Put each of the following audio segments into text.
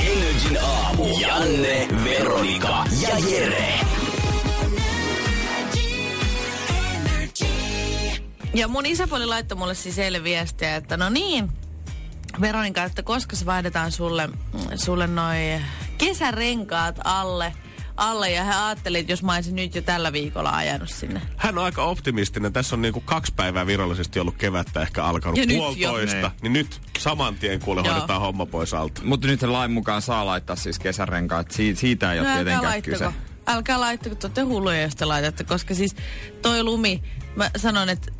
Energin aamu. Janne, Veronika ja Jere. Ja mun isäpuoli laittoi mulle siis eilen viestiä, että no niin, Veronika, että koska se vaihdetaan sulle noi kesärenkaat alle ja hän ajatteli, että jos mä olisin nyt jo tällä viikolla ajanut sinne. Hän on aika optimistinen. Tässä on niinku 2 päivää virallisesti ollut kevättä ehkä alkanut ja puolitoista. Niin nyt saman tien kuule hoidetaan homma pois alta. Mutta nyt lain mukaan saa laittaa siis kesärenkaat. Siitä ei ole tietenkään kyse. Älkää laittako, te olette hulluja, jos te laitatte, koska siis toi lumi, mä sanon, että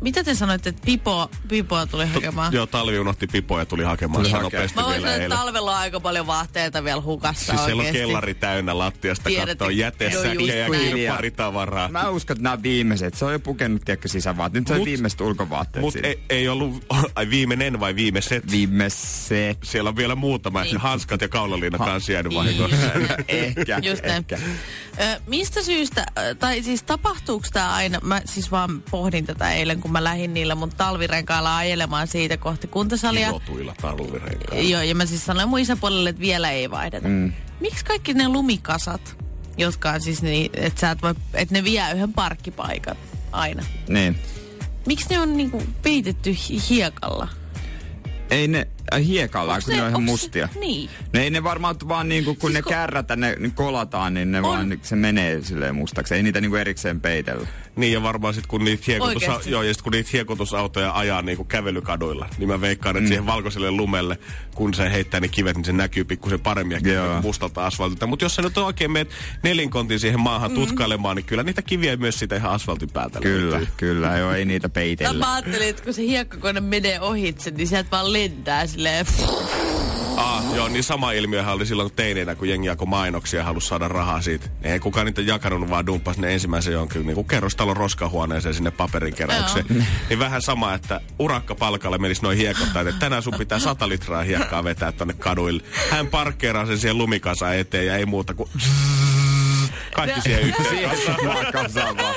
mitä te sanoitte, että pipoa tuli hakemaan? Joo, talvi unohti pipoa ja tuli hakemaan. Niin. Mä voin sanoa, että talvella on aika paljon vaatteita vielä hukassa siis oikeesti. Siellä on kellari täynnä lattiasta, kattoo jätesäkkejä, kirpparitavaraa. Mä uskon, että nämä viimeiset. Se on jo pukenut tiedäkö sisävaatteet. Nyt se on viimeiset ulkovaatteet. Mut ei ollut viimeinen vai viimeiset? Viimeiset. Siellä on vielä muutama. Niin. Hanskat ja kaulaliinat kanssa jäänyt vahingossa. Ehkä. Mistä syystä, tai siis tapahtuuko tää aina? Mä siis vaan pohdin tätä eilen, kun mä lähdin niillä mun talvirenkailla ajelemaan siitä kohti kuntosalia. Ilotuilla talvirenkailla. Joo, ja mä siis sanoin mun isäpuolelle, että vielä ei vaihdeta. Miksi kaikki ne lumikasat, jotka on siis niin, että ne vie yhden parkkipaikan aina? Niin. Miksi ne on niinku peitetty hiekalla? Ei ne hiekalla, kun ne on ihan mustia. Niin? Ne ei ne varmaan vaan niinku, kun siis ne kärrätä, ne kolataan, niin ne vaan, se menee silleen mustaksi. Ei niitä niinku erikseen peitellä. Niin ja varmaan sit kun niitä hiekotusautoja ajaa niinku kävelykaduilla, niin mä veikkaan, että siihen valkoiselle lumelle, kun se heittää ne kivet, niin se näkyy pikkusen paremmin ja mustalta asfaltilta. Mutta jos sä nyt oikein menet nelinkontin siihen maahan tutkailemaan, niin kyllä niitä kiviä myös sitä ihan asfaltin päältä. Kyllä, joo, ei niitä peitellä. Mä ajattelin, että kun se hiekkakone menee ohitse, niin sieltä vaan lentää silleen. Joo, niin sama ilmiöhän oli silloin teineinä, kun jengi jakoi mainoksia ja halusi saada rahaa siitä. Ei kukaan niitä jakanut, vaan dumppasi ne ensimmäisen jonkin niin kerrostalon roskahuoneeseen sinne paperinkeräykseen. Niin vähän sama, että urakkapalkalla menisi noin hiekottain, että tänään sun pitää 100 litraa hiekkaa vetää tonne kaduille. Hän parkkeeraa sen siihen lumikasaan eteen ja ei muuta kuin kaikki siihen yhteen kasaan vaan.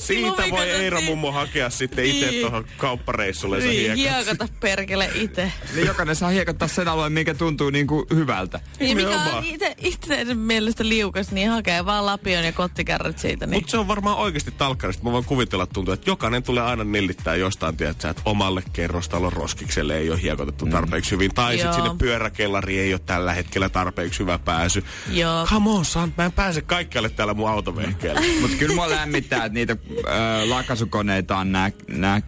Siitä voi Eero mummo hakea sitten itse tuohon kauppareissulle sen hiekat. Hiekata perkele itse. Niin jokainen saa hiekattaa sen alueen, mikä tuntuu niinku hyvältä. Niin mikä on itse mielestä liukas, niin hakee vaan lapion ja kottikärryt siitä. Niin. Mutta se on varmaan oikeasti talkkarista. Mä voin kuvitella, että tuntuu, että jokainen tulee aina nillittää jostain, tiedätkö, että omalle kerrostalon roskikselle ei ole hiekotettu tarpeeksi hyvin. Tai sitten sinne pyöräkellariin ei ole tällä hetkellä tarpeeksi hyvä pääsy. Joo. Come on, son, mä en pääse kaikkialle täällä mun autovehkeellä. Mut kyllä mua lämmittää, että niitä lakasukoneita on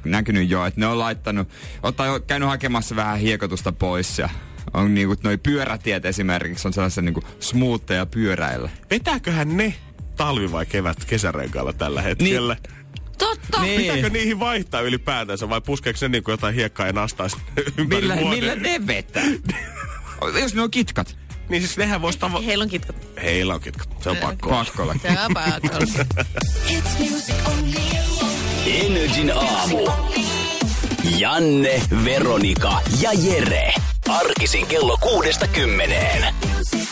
näkynyt jo, että ne on laittanut, käynyt hakemassa vähän hiekotusta pois ja on niinku noi pyörätiet esimerkiksi on sellaisia niinku smootteja pyöräillä. Vetääköhän ne talvi vai kevät kesärenkailla tällä hetkellä? Niin. Totta! Niin. Pitääkö niihin vaihtaa ylipäätänsä vai puskeeko ne niinku jotain hiekkaa ja nastaa ympäri vuoden? Millä ne vetää? Jos ne on kitkat. Niin siis nehän vois Heillä on kitkat. Heillä on kitkat. Se on pakko. Se on pakko. Energin aamu. Janne, Veronika ja Jere. Arkisin kello 6-10.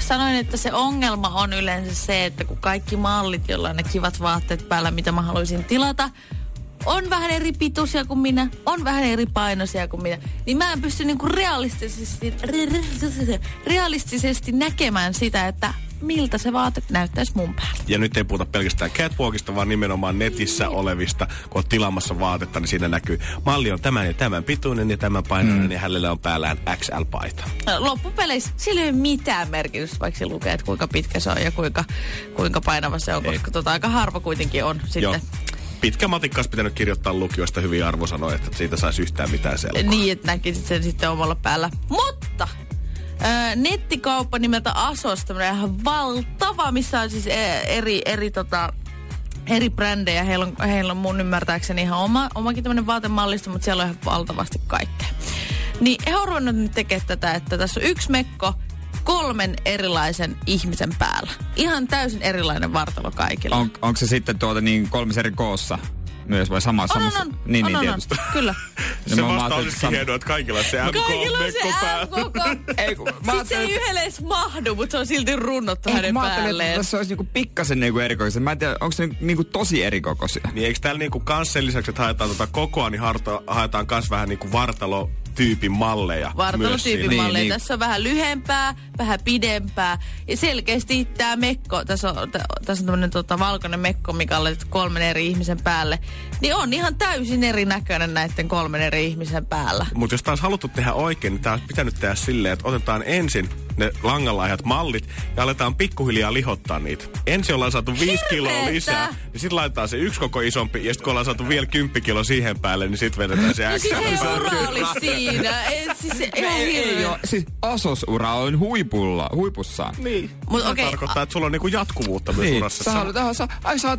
Sanoin, että se ongelma on yleensä se, että kun kaikki mallit, jolla on ne kivat vaatteet päällä, mitä mä haluaisin tilata, on vähän eri pituisia kuin minä, on vähän eri painoisia kuin minä, niin mä en pysty niinku realistisesti näkemään sitä, että miltä se vaate näyttäisi mun päälle. Ja nyt ei puhuta pelkästään catwalkista, vaan nimenomaan netissä olevista. Kun olet tilaamassa vaatetta, niin siinä näkyy, malli on tämän ja tämän pituinen ja tämän painoinen ja hänellä on päällään XL-paita. Loppupeleissä sillä ei ole mitään merkitystä, vaikka se lukee, että kuinka pitkä se on ja kuinka painava se on, koska aika harva kuitenkin on sitten. Joo. Pitkä matikka olisi pitänyt kirjoittaa lukiosta hyviä arvosanoja, että siitä saisi yhtään mitään selkoa. Niin, että näkisit sen sitten omalla päällä. Mutta nettikauppa nimeltä Asos, tämmöinen ihan valtava, missä on siis eri eri brändejä. Heillä on mun ymmärtääkseni ihan omakin tämmöinen vaatemallisto, mutta siellä on ihan valtavasti kaikkea. Niin he on ruvennut nyt tekemään tätä, että tässä on yksi mekko 3 erilaisen ihmisen päällä. Ihan täysin erilainen vartalo kaikilla. Onko se sitten tuota niin 3 eri koossa? Myös vai samassa? Niin, tietysti. Kyllä. Se vasta olisikin hienoa, että kaikilla on se MK-mekko päällä. Sitten se ei yhdelle edes mahdu, mutta se on silti runnottu hänen päälleen. Mä ajattelin, että tässä olisi niinku pikkasen niinku erikokoisia. Mä en tiedä, onko se niinku tosi erikokoisia. Niin, eikö täällä niinku kans sen lisäksi, että haetaan tota kokoa, niin haetaan kans vähän niinku vartalotyypin malleja. Vartalotyypin malleja. Niin. Tässä on vähän lyhempää, vähän pidempää. Ja selkeästi tää mekko, tässä on tämmönen valkoinen mekko, mikä on laitettu 3 eri ihmisen päälle. Niin on ihan täysin erinäköinen näiden 3 eri ihmisen päällä. Mutta jos taas haluttu tehdä oikein, niin tää olisi pitänyt tehdä silleen, että otetaan ensin ne langanlaihat mallit ja aletaan pikkuhiljaa lihottaa niitä. Ensin ollaan saatu 5 kiloa lisää, niin sit laitetaan se yksi koko isompi, ja sit kun ollaan saatu vielä 10 kiloa siihen päälle, niin sit vedetään se äksä. No siis ura oli siinä. Siis Asos-ura on huipussaan. Niin. Mut okay. Tarkoittaa, että sulla on niinku jatkuvuutta myös urassa.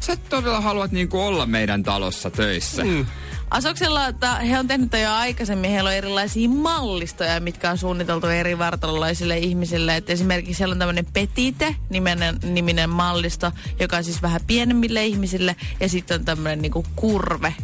Sä todella haluat niinku olla meidän talossa töissä. Mm. Asoksella, että he on tehnyt jo aikaisemmin, heillä on erilaisia mallistoja, mitkä on suunniteltu eri vartalolaisille ihmisille. Et esimerkiksi siellä on tämmöinen Petite-niminen mallisto, joka on siis vähän pienemmille ihmisille. Ja sitten on tämmöinen niinku curve,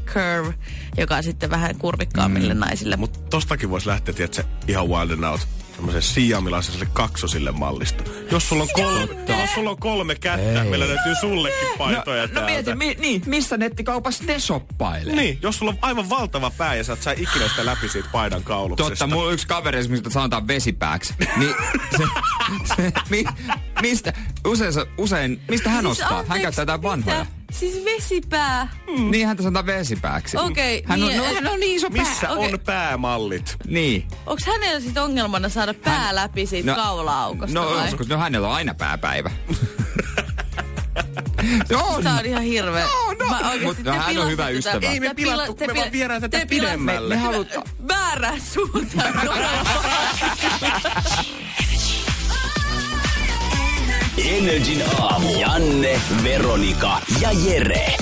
joka on sitten vähän kurvikkaammille naisille. Mutta tostakin voisi lähteä, tietsä, ihan wild and out. Semmoisen siamilaiselle kaksosille mallista. Jos sulla on kolme kättä, meillä löytyy sullekin paitoja täältä. No mieti, missä nettikaupassa ne shoppailee? Niin, jos sulla on aivan valtava pää ja sä et saa ikinä sitä läpi siitä paidan kauluksesta. Totta, mulla on yksi kaveri esimerkiksi, että sanotaan vesipääksi. Niin mistä hän ostaa? Anteeksi, hän käyttää jotain vanhoja. Siis vesipää. Mm. Niin, häntä sanotaan vesipääksi. Okei. Okay, niin iso pää. Missä on päämallit? Niin. Onks hänellä sit ongelmana saada pää läpi siitä kaula-aukosta? No hänellä on aina pääpäivä. Tää on ihan hirveä. Mutta hän on hyvä ystävä. Ei me pilattu, kun me vaan viedään tätä pidemmälle. Me halutaan. Väärä suuntaan. Energin aamu. Janne, Veronika ja Jere.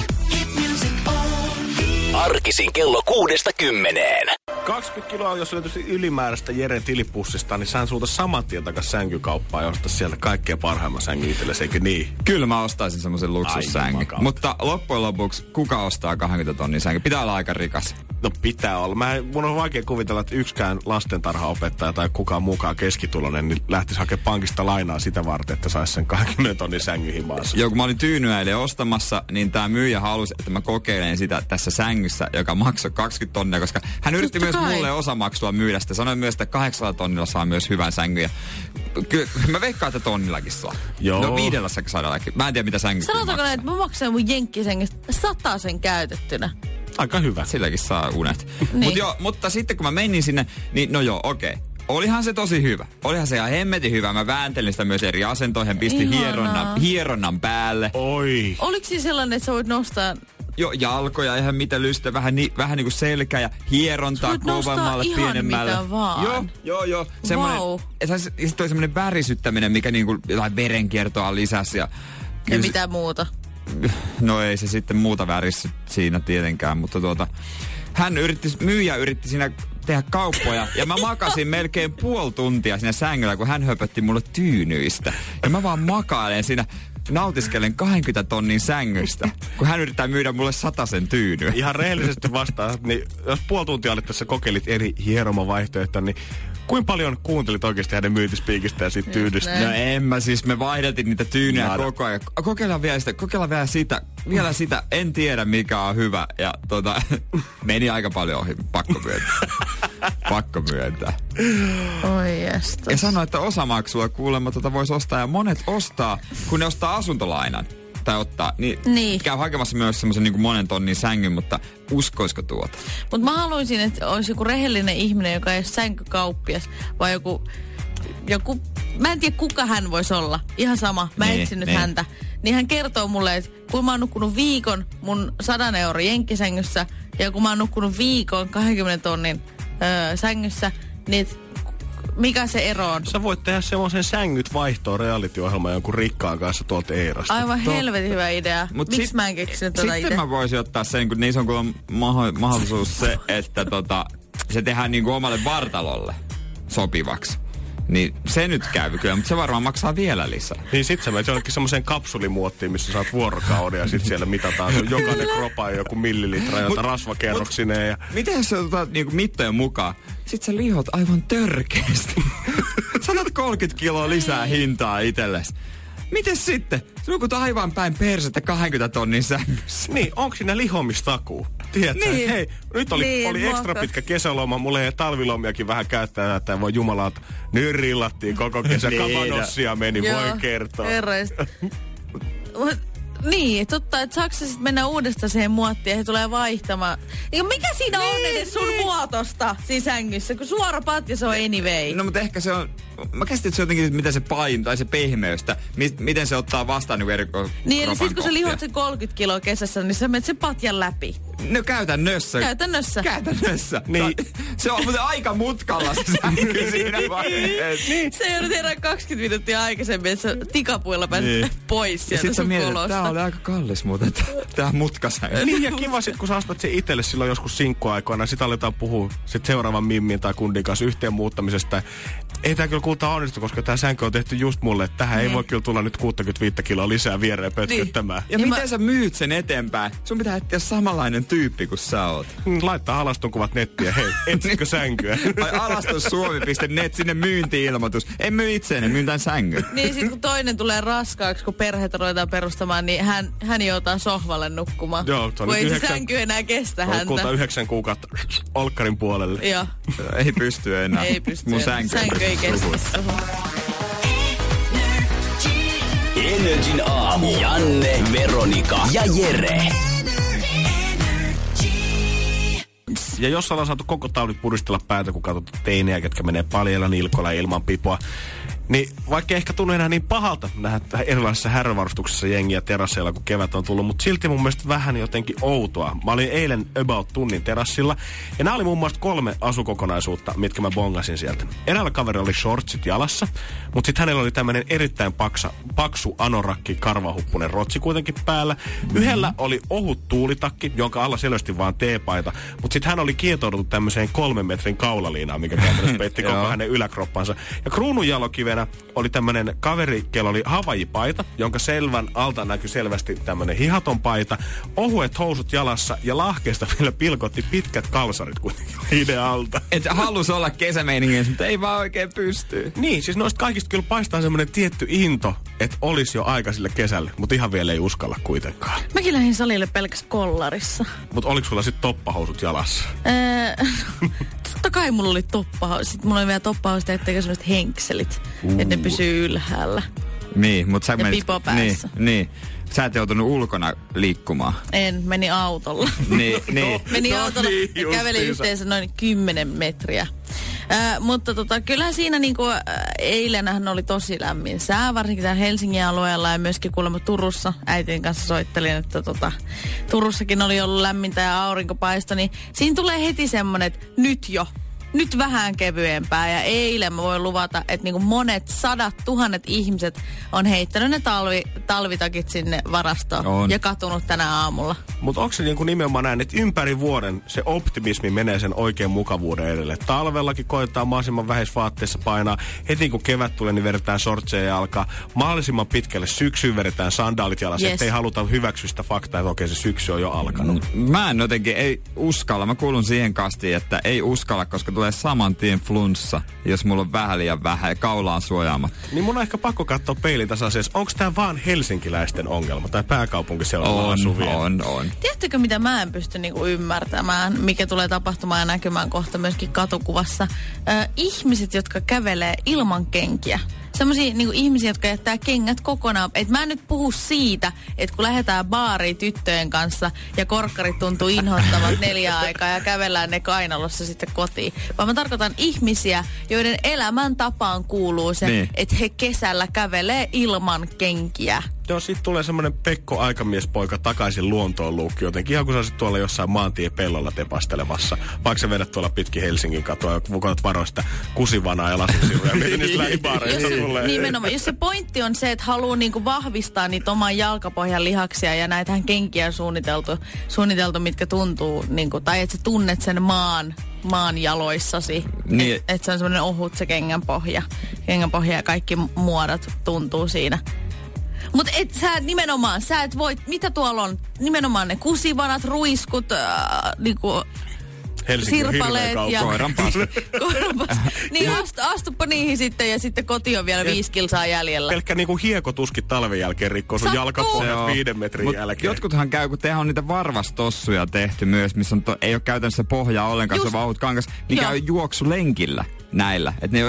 Arkisin kello 6:10. 20 kiloa, jos löytyisi ylimääräistä Jeren tilipussista, niin sään sulta saman tien takas sänkykauppaan ja ostaa sieltä kaikkein parhaimman sängyn itsellesi, eikö niin? Kyllä mä ostaisin semmoisen luksussängyn. Mutta loppujen lopuksi, kuka ostaa 20 tonnin sängyn? Pitää olla aika rikas. No pitää olla. Mun on vaikea kuvitella, että yksikään lastentarhaopettaja tai kukaan mukaan keskituloinen niin lähtisi hakemaan pankista lainaa sitä varten, että saisi sen 20 tonnin sängyn himaansa. Joo, kun mä olin Tyynyäille ostamassa, niin tää myyjä halusi, että mä kokeilen sitä tässä sängyssä, joka maksoi 20 tonnia, koska hän yritti myös mulle osamaksua myydä sitä. Sanoin myös, että 8 tonnilla saa myös hyvän sängyn. Ja kyllä, mä veikkaan, että tonnillakin saa. Joo. No 500. Mä en tiedä, mitä sängyt maksaa. Sanotaanko näin, että mä maksan mun jenkkisängystä 100 käytettynä. Aika hyvä. Silläkin saa unet. Niin. Mutta sitten kun mä menin sinne, niin no joo, okei. Olihan se tosi hyvä. Olihan se ihan hemmetin hyvä. Mä vääntelin sitä myös eri asentoihin, pistin hieronnan päälle. Oi. Oliko siinä sellainen, että sä voit nostaa... Joo, jalkoja, ihan mitä lystä, vähän niinku selkää ja hierontaa kovammalle, pienemmälle. Ihan mitä vaan. Joo. Semmoinen, wow. Sitten toi semmoinen värisyttäminen, mikä niinku jotain verenkiertoa lisäsi. Ja mitä muuta? No ei se sitten muuta värissä siinä tietenkään, mutta myyjä yritti siinä tehdä kauppoja ja mä makasin melkein puoli tuntia siinä sängyllä, kun hän höpötti mulle Tyynyistä. Ja mä vaan makailen siinä, nautiskelen 20 tonnin sängystä, kun hän yrittää myydä mulle 100 Tyynyä. Ihan rehellisesti vastaan, niin jos puoli tuntia olit tässä kokeilit eri hieromavaihtoehtoja, niin kuinka paljon kuuntelit oikeasti hänen myytispiikistä ja siitä Tyynystä? No en mä siis, me vaihdeltiin niitä Tyynyjä koko ajan. Kokeillaan vielä sitä, en tiedä mikä on hyvä. Ja meni aika paljon ohi, pakko myöntää. Oi jestas. Ja sano, että osamaksua kuulemma voisi ostaa ja monet ostaa, kun ne ostaa asuntolainan. Niin käy hakemassa myös semmoisen niin kuin 10 tonnin sängyn, mutta uskoisiko tuota? Mutta mä haluaisin, että olisi joku rehellinen ihminen, joka ei ole sänkykauppias, vai joku mä en tiedä kuka hän voisi olla, ihan sama, mä etsin nyt häntä. Niin hän kertoo mulle, että kun mä oon nukkunut viikon mun 100 euron jenkkisängyssä, ja kun mä oon nukkunut viikon 20 tonnin sängyssä, niin mikä se ero on? Sä voit tehdä semmoisen sängyt vaihtoon reality-ohjelman jonkun rikkaan kanssa tuolta Eerasta. Aivan helvetin hyvä idea. Miksi mä en keksinyt tätä idea? Sitten mä voisin ottaa sen, kun niissä on kuulemma mahdollisuus se, että se tehdään niinku omalle vartalolle sopivaksi. Niin se nyt käy kyllä, mutta se varmaan maksaa vielä lisää. Niin sit sä menet jonnekin semmoiseen kapsulimuottiin, missä saat vuorokauden ja sit siellä mitataan sun jokainen kropa ja joku millilitra, jota rasvakerroksineen. Miten sä otat niinku mittojen mukaan? Sit sä lihot aivan törkeästi. 130 kiloa lisää hintaa itsellesi. Mites sitten? Nukut aivan päin persettä 20 tonnin sängyssä. Niin, onko siinä lihomistakuu? Tiedätkö, niin. Hei, nyt oli ekstra pitkä kesäloma, mulle ei talvilomiakin vähän käyttää, että voi jumala, nyt rillattiin koko kesä, kavanossia meni, voi kertoa. Niin, totta, että saako sitten mennä uudestaan siihen muottiin ja he tulee vaihtamaan. Mikä siinä on edes sun muotosta siinä sängyssä, kun suora patja se on anyway? No, mutta ehkä se on, mä käsitin, että se jotenkin, mitä se paino tai se pehmeystä, miten se ottaa vastaan niin erikoiskropan kohtia. Niin, eli sit kun sä lihot sen 30 kiloa kesässä, niin sä menet sen patjan läpi. No käytännössä. Käytännössä. Niin. Se on muuten aika mutkalla se sänky siinä vaiheessa. Niin. Se joudut herää 20 minuuttia aikaisemmin, että sä tikapuilla pääset pois sieltä sun kolosta. Tää oli aika kallis muuten, tää mutkasänky. Niin ja kiva sit, kun sä astat sen itselle silloin joskus sinkkuaikoina, sit aletaan puhua sit seuraavan mimmin tai kundin kanssa yhteen muuttamisesta. Ei tää kyllä kultaa onnistu, koska tää sänky on tehty just mulle, että tähän ei voi kyllä tulla nyt 65 kiloa lisää viereen pötköttämään. Niin. Ja miten sä myyt sen eteenpäin? Sun pitää etsiä samanlainen tyyppi kuin sä oot. Laittaa alaston kuvat nettiä, hei, etsitkö sänkyä? Tai alastonsuomi.net, sinne myynti-ilmoitus. En myy itseäni, myyn tän sängyn. Niin, sit kun toinen tulee raskaaksi, kun perhettä ruvetaan perustamaan, niin hän joutaa sohvalle nukkumaan. Joo, kun ei se sänky enää kestä häntä. Kulta 9 kuukautta olkkarin puolelle. Joo. Ei pysty enää. Ei pysty enää. Sänky ei kestä. Energin aamu. Janne, Veronika ja Jere. Ja jos ollaan saatu koko taudit puristella päätä, kun katsotaan teinejä, ketkä menee paljalla nilkoilla ilman pipoa, niin vaikka ehkä tunnu enää niin pahalta nähdä erilaisissa härvävarustuksissa jengiä terasseilla, kun kevät on tullut, mutta silti mun mielestä vähän jotenkin outoa. Mä olin eilen about tunnin terassilla, ja nää oli muun muassa 3 asukokonaisuutta, mitkä mä bongasin sieltä. Eräällä kaverilla oli shortsit jalassa, mutta sitten hänellä oli tämmönen erittäin paksu anorakki, karvahuppunen rotsi kuitenkin päällä. Yhdellä oli ohut tuulitakki, jonka alla selvästi vaan teepaita, mutta sitten hän oli kietouduttu tämmöiseen 3 metrin kaulaliinaan, mikä käytännössä peitti koko hänen yläkroppansa. Ja kruununjalokiveen oli tämmönen kaveri, kello oli havajipaita, jonka selvän alta näkyi selvästi tämmönen hihaton paita, ohuet housut jalassa ja lahkeesta vielä pilkotti pitkät kalsarit kuitenkin niiden alta. Et halus olla kesämeiningissä, mutta ei vaan oikein pysty. Niin, siis noista kaikista kyllä paistaa semmonen tietty into, että olisi jo aika sille kesälle, mutta ihan vielä ei uskalla kuitenkaan. Mäkin lähdin salille pelkäs kollarissa. Mut oliko sulla sit toppahousut jalassa? Totta kai mulla oli toppahousut. Sit mulla oli vielä toppahousut, etteikö semmoset henkselit. Että ne pysyy ylhäällä. Niin, mutta sä ja menit... pipo päässä. Niin. Sä et joutunut ulkona liikkumaan. En, meni autolla. Niin. Meni autolla ja käveli yhteensä noin 10 metriä. Mutta kyllähän siinä niinku eilenähän oli tosi lämmin sää, varsinkin täällä Helsingin alueella ja myöskin kuulemma Turussa. Äitin kanssa soittelin, että Turussakin oli ollut lämmintä ja aurinkopaisto, niin siinä tulee heti semmonen, että nyt vähän kevyempää ja eilen mä voin luvata, että niinku monet 100 000 ihmiset on heittänyt ne talvitakit sinne varastoon ja katunut tänä aamulla. Mutta onko se niinku nimenomaan näin, että ympäri vuoden se optimismi menee sen oikein mukavuuden edelle? Talvellakin koetaan mahdollisimman vähäis vaatteissa painaa. Heti kun kevät tulee, niin veretään sortseja ja alkaa mahdollisimman pitkälle syksyyn, veretään sandaalit jalassa. Yes. Ettei haluta hyväksyä sitä faktaa, että okei se syksy on jo alkanut. Mä en jotenkin ei uskalla. Mä kuulun siihen kastiin, että ei uskalla, koska tulee saman tien flunssa, jos mulla on vähän liian vähän ja kaulaan suojaamatta. Niin mun on ehkä pakko katsoa peilin tasaisesti. Onko tää vaan helsinkiläisten ongelma? Tai pääkaupunkiseudulla asuvien? On. Tiedättekö mitä mä en pysty niinku ymmärtämään, mikä tulee tapahtumaan ja näkymään kohta myöskin katukuvassa? Ihmiset, jotka kävelee ilman kenkiä. Semmoisia niinku ihmisiä, jotka jättää kengät kokonaan. Et mä en nyt puhu siitä, että kun lähdetään baariin tyttöjen kanssa ja korkkarit tuntuu inhottavat 4 aikaa ja kävellään ne kainalossa sitten kotiin. Vaan mä tarkoitan ihmisiä, joiden elämäntapaan kuuluu se, että he kesällä kävelee ilman kenkiä. Joo, sit tulee semmonen Pekko aikamiespoika takaisin luontoon luukki jotenkin. Ihan kun sä olisit tuolla jossain maantiepellolla tepastelemassa. Vaikka sä vedät tuolla pitkin Helsingin katua ja mukaat varoista kusivanaa ja lastensiruja. Miten niistä lähipaareista tulee? Nimenomaan. Jos se pointti on se, että haluaa niinku vahvistaa niitä oman jalkapohjan lihaksia ja näitähän kenkiä suunniteltu mitkä tuntuu, niinku, tai että sä tunnet sen maan jaloissasi. Niin. Et se on semmoinen ohut se kengänpohja ja kaikki muodot tuntuu siinä. Mut et sä nimenomaan, sä et voi, mitä tuolla on? Nimenomaan ne kusivanat, ruiskut, niinku sirpaleet ja koiranpas. Niin astuppa niihin sitten ja sitten koti on vielä 5 kilsaa jäljellä. Pelkkä niinku hiekotuskit talven jälkeen rikkoo sun jalkapohjat 5 metrin jälkeen. Jotkuthan käy, kun tehän on niitä varvastossuja tehty myös, missä on ei ole käytännössä pohjaa ollenkaan, se on vahut kangas, niin käy juoksulenkillä näillä. Että ne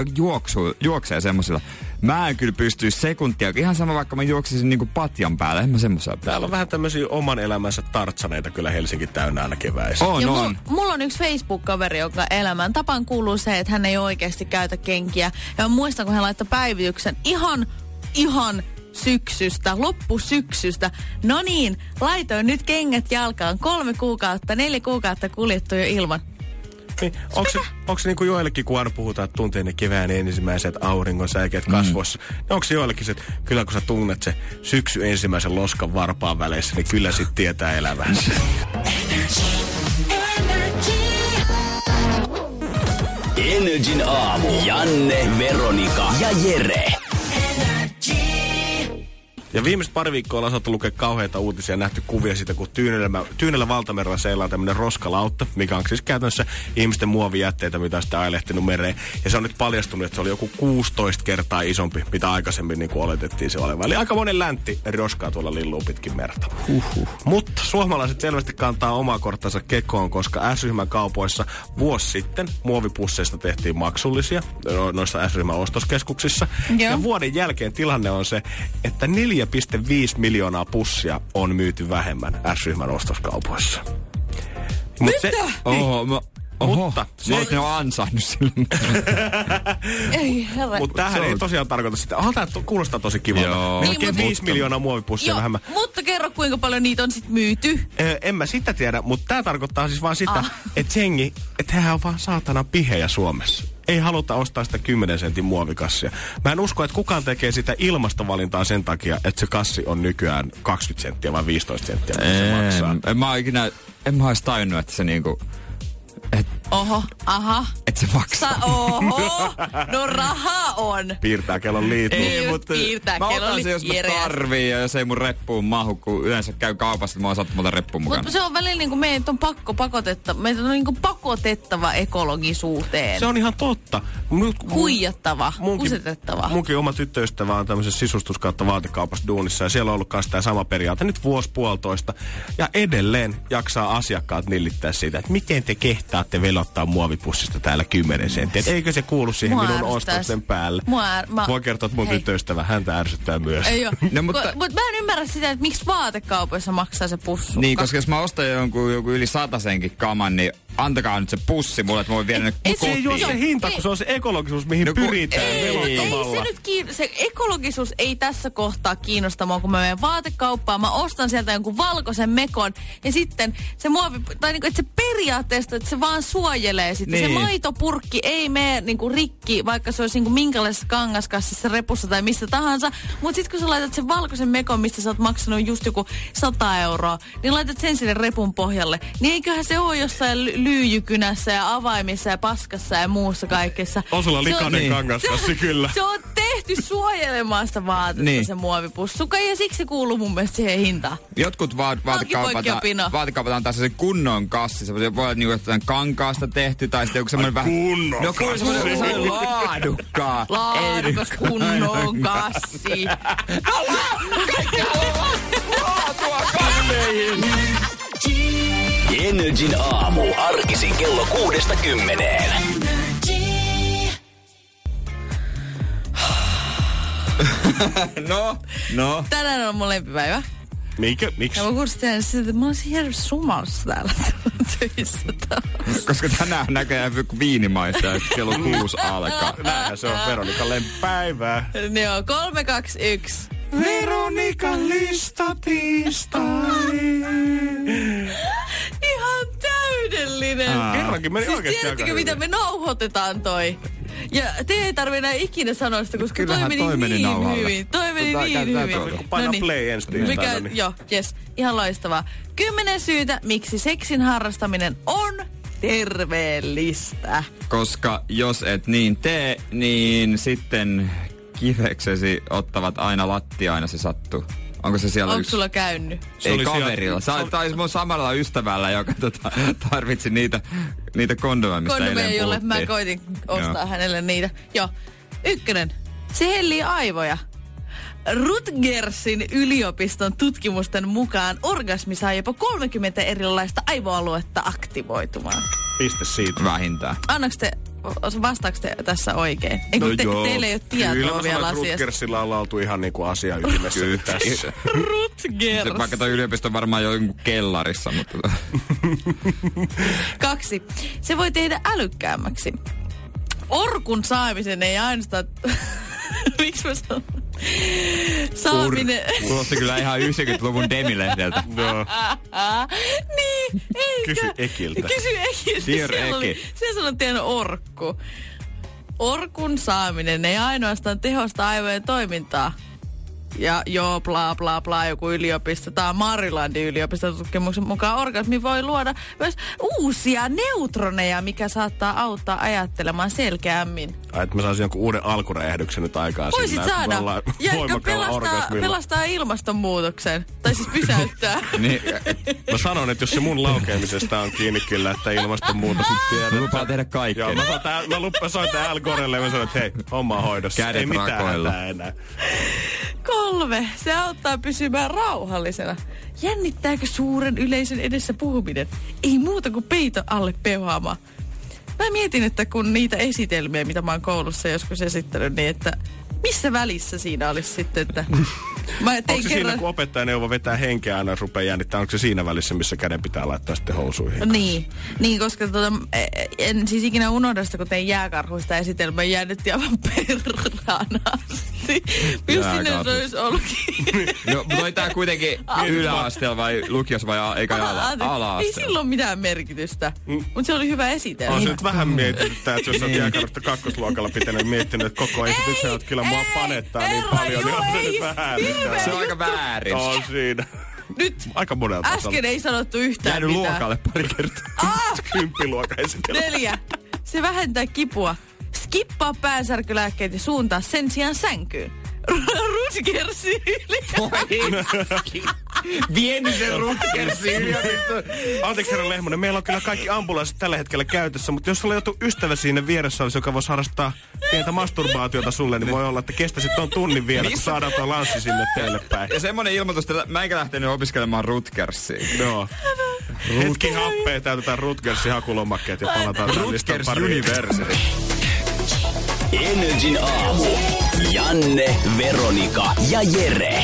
juoksee semmosilla. Mä en kyllä pysty sekuntia. Ihan sama vaikka mä juoksisin niinku patjan päälle. En mä semmoisella päälle. Täällä on vähän tämmösiä oman elämänsä tartsaneita kyllä Helsinki täynnä aina keväisin. On. Mulla on yksi Facebook-kaveri, jonka elämän tapaan kuuluu se, että hän ei oikeasti käytä kenkiä. Ja mä muistan, kun hän laittoi päivityksen ihan loppusyksystä. No niin, laitoin nyt kengät jalkaan 4 kuukautta kuljettu jo ilman. Niin, onko se niin kuin joillekin, kun aina puhutaan, että tuntee ne kevään ensimmäiset auringonsäikeet kasvoissa, niin onko se joillekin se, että kyllä kun sä tunnet se syksy ensimmäisen loskan varpaan väleissä, niin kyllä sit tietää elämänsä. Energin aamu. Janne, Veronika ja Jere. Ja viimeiset pari viikkoa ollaan saatu lukea kauheita uutisia ja nähty kuvia siitä, kun Tyynellä valtamerellä seilaa tämmöinen roskalautta, mikä on siis käytännössä ihmisten muovijätteitä, mitä on sitten ailehtinut mereen. Ja se on nyt paljastunut, että se oli joku 16 kertaa isompi, mitä aikaisemmin niin kuin oletettiin se olevan. Eli aika monen läntti roskaa tuolla lilluu pitkin merta. Mutta suomalaiset selvästi kantaa omaa korttansa kekoon, koska S-ryhmän kaupoissa vuosi sitten muovipusseista tehtiin maksullisia noissa S-ryhmän ostoskeskuksissa. Joo. Ja vuoden jälkeen tilanne on se, että 4,5 miljoonaa pussia on myyty vähemmän S-ryhmän ostoskaupoissa. Mutta se ei ole ansainnut sille. Ei herra. Mutta tämähän ei tosiaan tarkoita sitä. Aha, tämä kuulostaa tosi kivalta. Melkein niin, 5 miljoonaa muovipussia vähemmän. Mutta kerro, kuinka paljon niitä on sitten myyty? En mä sitä tiedä, mutta tämä tarkoittaa siis vaan sitä, että jengi, että hehän on vaan saatana pihejä Suomessa. Ei haluta ostaa sitä 10 sentin muovikassia. Mä en usko, että kukaan tekee sitä ilmastovalintaa sen takia, että se kassi on nykyään 20 senttiä vai 15 senttiä. En mä ois tajunnut, että se niinku... Et se maksaa. No raha on. Piirtää kellon liituun. Mä otan se, jos mä tarviin ja jos ei mun reppuun mahu, kun yleensä käy kaupassa, että mä oon sattumalta reppuun mukana. Mutta se on välillä niin kuin meidät on pakotettava ekologisuuteen. Se on ihan totta. Huijattava, kusetettava. Munkin oma tyttöystävä on tämmöisessä sisustuskautta vaatekaupassa duunissa ja siellä on ollut kanssa tämä sama periaate nyt vuosi puolitoista. Ja edelleen jaksaa asiakkaat nillittää siitä, että miten te kehtaatte ottaa muovipussista täällä 10 senttiä. Eikö se kuulu siihen minun ostosten päälle? Voi kertoa, että mun tyttöystävä häntä ärsyttää myös. No, mutta mä en ymmärrä sitä, että miksi vaatekaupassa maksaa se pussukka. Niin, koska jos mä ostan jonkun yli 100 senkin kaman, niin antakaa nyt se pussi mulle, että mä voin viedä nyt kotiin. Se ei ole se hinta, kun se on se ekologisuus, mihin pyritään velottamalla. Se ekologisuus ei tässä kohtaa kiinnostamaan, kun mä menen vaatekauppaan. Mä ostan sieltä jonkun valkoisen mekon ja sitten se muovi, tai niinku, että se periaatteesta, että se vaan suojelee sitten. Niin. Se maitopurkki ei mene niinku rikki, vaikka se olisi niinku minkälaisessa kangaskassissa, repussa tai mistä tahansa. Mutta sitten kun sä laitat sen valkoisen mekon, mistä sä oot maksanut just joku 100 euroa, niin laitat sen sinne repun pohjalle. Niin eiköhän se ole jossain lyijykynässä ja avaimissa ja paskassa ja muussa kaikessa. On sulla likainen kangaskassi kyllä. Se on tehty suojelemaan sitä vaatetta, se muovipussukka, ja siksi se kuuluu mun mielestä siihen hintaan. Jotkut vaatekaupat on taas se kunnon kassi. Se voi olla niinku jotain kankaasta tehty tai sitten joku semmoinen vähän... Kunnon kassi! No semmoinen laadukkaa. Laadukas kunnon kassi. Kaikki haluaa laatua kanneihin! Energin aamu. Arkisin kello 6-10. No. Tänään on mun lempipäivä. Miksi? Mä kuulostan sitä, että mä olisin jäänyt sumassa täällä töissä taas. Koska tänään on näköjään viinimaista ja kello 6 alkaa. Näinhän se on Veronikan lempipäivää. Joo, 3, 2, 1. Veronikan lista tiistai. Ihan täydellinen. Kerrankin meni siis oikeasti aika hyvin. Mitä me nauhoitetaan toi? Ja te ei tarvitse ikinä sanoa sitä, koska toi meni niin hyvin. Toi meni niin hyvin. Kun paina play ensi tiistaina. Niin. Joo, jes. Ihan loistavaa. 10 syytä, miksi seksin harrastaminen on terveellistä. Koska jos et niin tee, niin sitten kiveksesi ottavat aina lattiainasi sattuu. Onko se siellä onko yksi? Onko sulla käynyt? Se ei kaverilla. Taisi mun samalla ystävällä, joka tarvitsi niitä kondomeja, mistä eilen puhuttiin. Jolle mä koitin ostaa hänelle niitä. Joo. 1. Se hellii aivoja. Rutgersin yliopiston tutkimusten mukaan orgasmi saa jopa 30 erilaista aivoaluetta aktivoitumaan. Piste siitä. Vähintään. Vastaako te tässä oikein? Eikö teillä ei ole tietoa kyllä vielä asiasta? Kyllä Rutgersilla on oltu ihan niinku asia yhdessä tässä. Rutgers! Se, vaikka toi yliopisto varmaan jo kellarissa, mutta... 2. Se voi tehdä älykkäämmäksi. Orkun saamisen ei ainoastaan... Miksi mä sanon? Saaminen... Kuulosti kyllä ihan 90-luvun Demi-lehdeltä. No. Niin, eikä... Kysy Ekiltä. Dear Eki. Siellä sanottiin orkku. Orkun saaminen ei ainoastaan tehosta aivojen toimintaa. Ja joo, bla bla bla, joku yliopisto. Tämä Marylandin yliopistotutkimuksen mukaan orgasmi voi luoda myös uusia neutroneja, mikä saattaa auttaa ajattelemaan selkeämmin. Ai, että mä saisin jonkun uuden alkuräjähdyksen nyt aikaan. Voisit saada. Ja pelastaa ilmastonmuutoksen. Tai siis pysäyttää. Niin, mä sanon, että jos se mun laukeamisesta on kiinni kyllä, että ilmastonmuutos nyt tiedät. Mä lupaan tehdä kaikkea. Joo, mä lupaan soittaa Al Gorelle ja mä sanon, että hei, homma on hoidossa. Kädet ei mitään enää. 3. Se auttaa pysymään rauhallisena. Jännittääkö suuren yleisön edessä puhuminen? Ei muuta kuin peito alle peuhaamaan. Mä mietin, että kun niitä esitelmiä, mitä mä oon koulussa joskus esittänyt, niin että missä välissä siinä olisi sitten, että... Onko se siinä, kun opettajaneuvo vetää henkeä aina rupeaa jännittämään, onko se siinä välissä, missä käden pitää laittaa sitten housuihin? Niin, koska en siis ikinä unohda sitä, kun tein jääkarhuista esitelmää jännitti aivan perranasti. Just sinne se olisi ollutkin. No, toi tää kuitenkin yläasteella vai lukios vai eikä ala-asteella? Ei silloin mitään merkitystä, mutta se oli hyvä esitelmä. On se nyt vähän mietityttää, että jos olet jääkarhuista kakkosluokalla pitänyt miettinyt, että koko esityksen olet kyllä mua panettaa niin paljon, niin on se nyt vähän. Se on aika väärin. On siinä. Nyt aika monelta äsken ei sanottu yhtään jäänyt mitään. Jäänyt luokalle pari kertaa. Kymppiluokan esitellä. 4. Se vähentää kipua. Skippaa päänsärkylääkkeet ja suuntaa sen sijaan sänkyyn. Rutgersin yliopistoon. Vieni sen Rutgersin yliopistoon. Anteeksi herra Lehmonen, meillä on kyllä kaikki ambulanssit tällä hetkellä käytössä, mutta jos sulla joku ystävä siinä vieressä olisi, joka voisi harrastaa pientä masturbaatiota sulle, niin voi olla, että kestäisit tuon tunnin vielä, kun saadaan tuo lanssi sinne teille päin. Ja semmoinen ilmoitus, että mä enkä lähtenyt opiskelemaan Rutgersiin. Joo. Hetki happea, täytetään Rutgersin hakulomakkeet ja palataan tämän listan pariin. Energin aamu. Janne, Veronika ja Jere.